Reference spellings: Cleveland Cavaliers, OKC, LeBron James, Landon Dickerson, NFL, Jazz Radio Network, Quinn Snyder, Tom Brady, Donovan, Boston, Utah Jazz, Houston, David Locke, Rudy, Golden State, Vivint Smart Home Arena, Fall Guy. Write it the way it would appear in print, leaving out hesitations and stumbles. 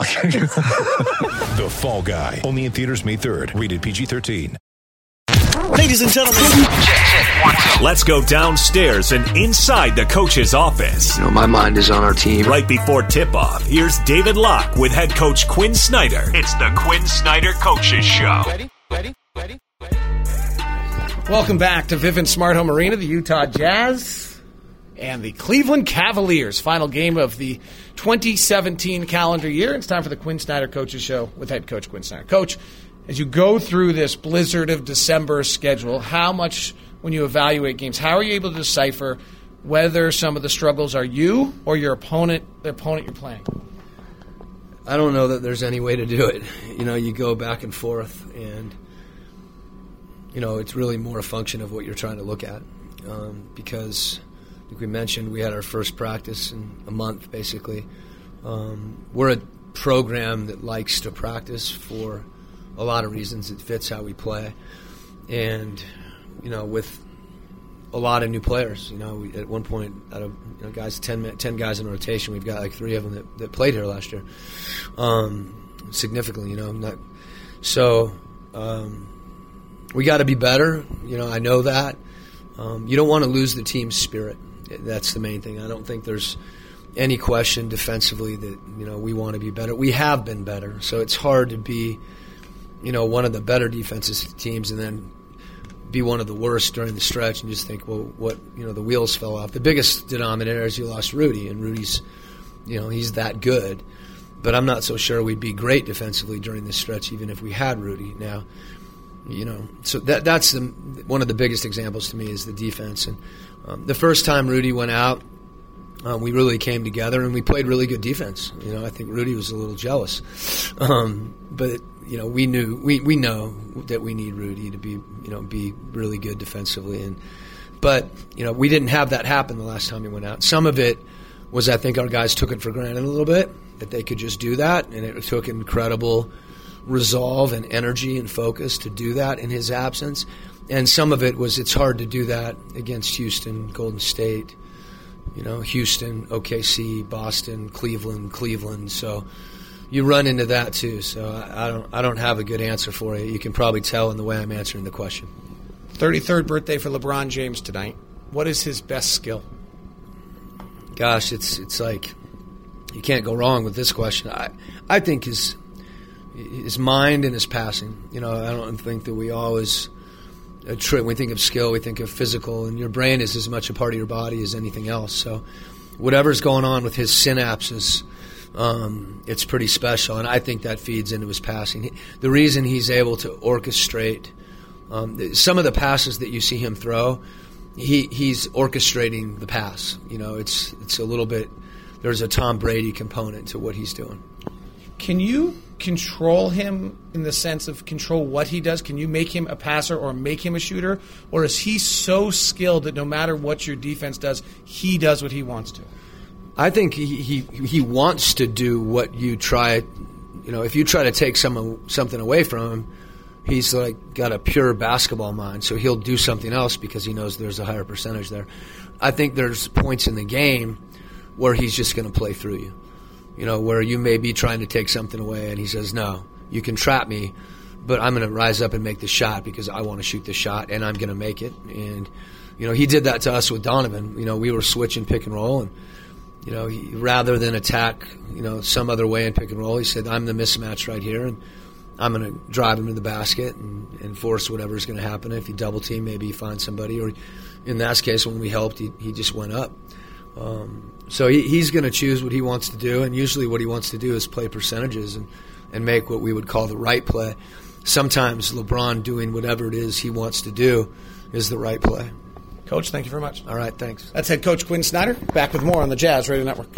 The Fall Guy. Only in theaters May 3rd. Rated PG-13. Ladies and gentlemen, let's go downstairs and inside the coach's office. You know, my mind is on our team. Right before tip-off, here's David Locke with head coach Quinn Snyder. It's the Quinn Snyder Coaches Show. Ready? Welcome back to Vivint Smart Home Arena, the Utah Jazz and the Cleveland Cavaliers. Final game of the 2017 calendar year. It's time for the Quinn Snyder Coaches Show with head coach Quinn Snyder. Coach, as you go through this blizzard of December schedule, how much, when you evaluate games, how are you able to decipher whether some of the struggles are you or your opponent, the opponent you're playing? I don't know that there's any way to do it. You know, you go back and forth, and, you know, it's really more a function of what you're trying to look at. Because, like we mentioned, we had our first practice in a month, basically. We're a program that likes to practice for a lot of reasons. It fits how we play, and you know, with a lot of new players, you know, we, at one point, out of, you know, guys, 10 guys in rotation, we've got like 3 of them that played here last year, significantly. You know, we got to be better. You know, I know that. You don't want to lose the team's spirit. That's the main thing. I don't think there's any question defensively that, you know, we want to be better. We have been better, so it's hard to be, you know, one of the better defensive teams and then be one of the worst during the stretch and just think, well, what, you know, the wheels fell off. The biggest denominator is you lost Rudy, and Rudy's, you know, he's that good. But I'm not so sure we'd be great defensively during this stretch even if we had Rudy. Now, you know, so that's one of the biggest examples to me is the defense. And the first time Rudy went out, we really came together and we played really good defense. You know, I think Rudy was a little jealous, but you know, we knew we know that we need Rudy to be, you know, be really good defensively. And but you know, we didn't have that happen the last time he went out. Some of it was, I think, our guys took it for granted a little bit that they could just do that, and it took incredible resolve and energy and focus to do that in his absence. And some of it was, it's hard to do that against Houston, Golden State. You know, Houston, OKC, Boston, Cleveland. So you run into that too. So I don't have a good answer for you. You can probably tell in the way I'm answering the question. 33rd birthday for LeBron James tonight. What is his best skill? Gosh, it's like you can't go wrong with this question. I think his mind and his passing. You know, I don't think that we always. When we think of skill, we think of physical, and your brain is as much a part of your body as anything else. So whatever's going on with his synapses, it's pretty special, and I think that feeds into his passing. The reason he's able to orchestrate some of the passes that you see him throw, he's orchestrating the pass. You know, it's a little bit – there's a Tom Brady component to what he's doing. Can you control him in the sense of control what he does? Can you make him a passer or make him a shooter? Or is he so skilled that no matter what your defense does, he does what he wants to? I think he wants to do what you try. You know, if you try to take something away from him, he's like got a pure basketball mind, so he'll do something else because he knows there's a higher percentage there. I think there's points in the game where he's just going to play through you. You know, where you may be trying to take something away and he says, no, you can trap me, but I'm going to rise up and make the shot because I want to shoot the shot and I'm going to make it. And, you know, he did that to us with Donovan. You know, we were switching pick and roll and, you know, he, rather than attack, you know, some other way in pick and roll, he said, I'm the mismatch right here and I'm going to drive him to the basket and force whatever's going to happen. If you double team, maybe you find somebody. Or in that case, when we helped, he just went up. So he's going to choose what he wants to do, and usually what he wants to do is play percentages and make what we would call the right play. Sometimes LeBron doing whatever it is he wants to do is the right play. Coach, thank you very much. All right, thanks. That's head coach Quinn Snyder. Back with more on the Jazz Radio Network.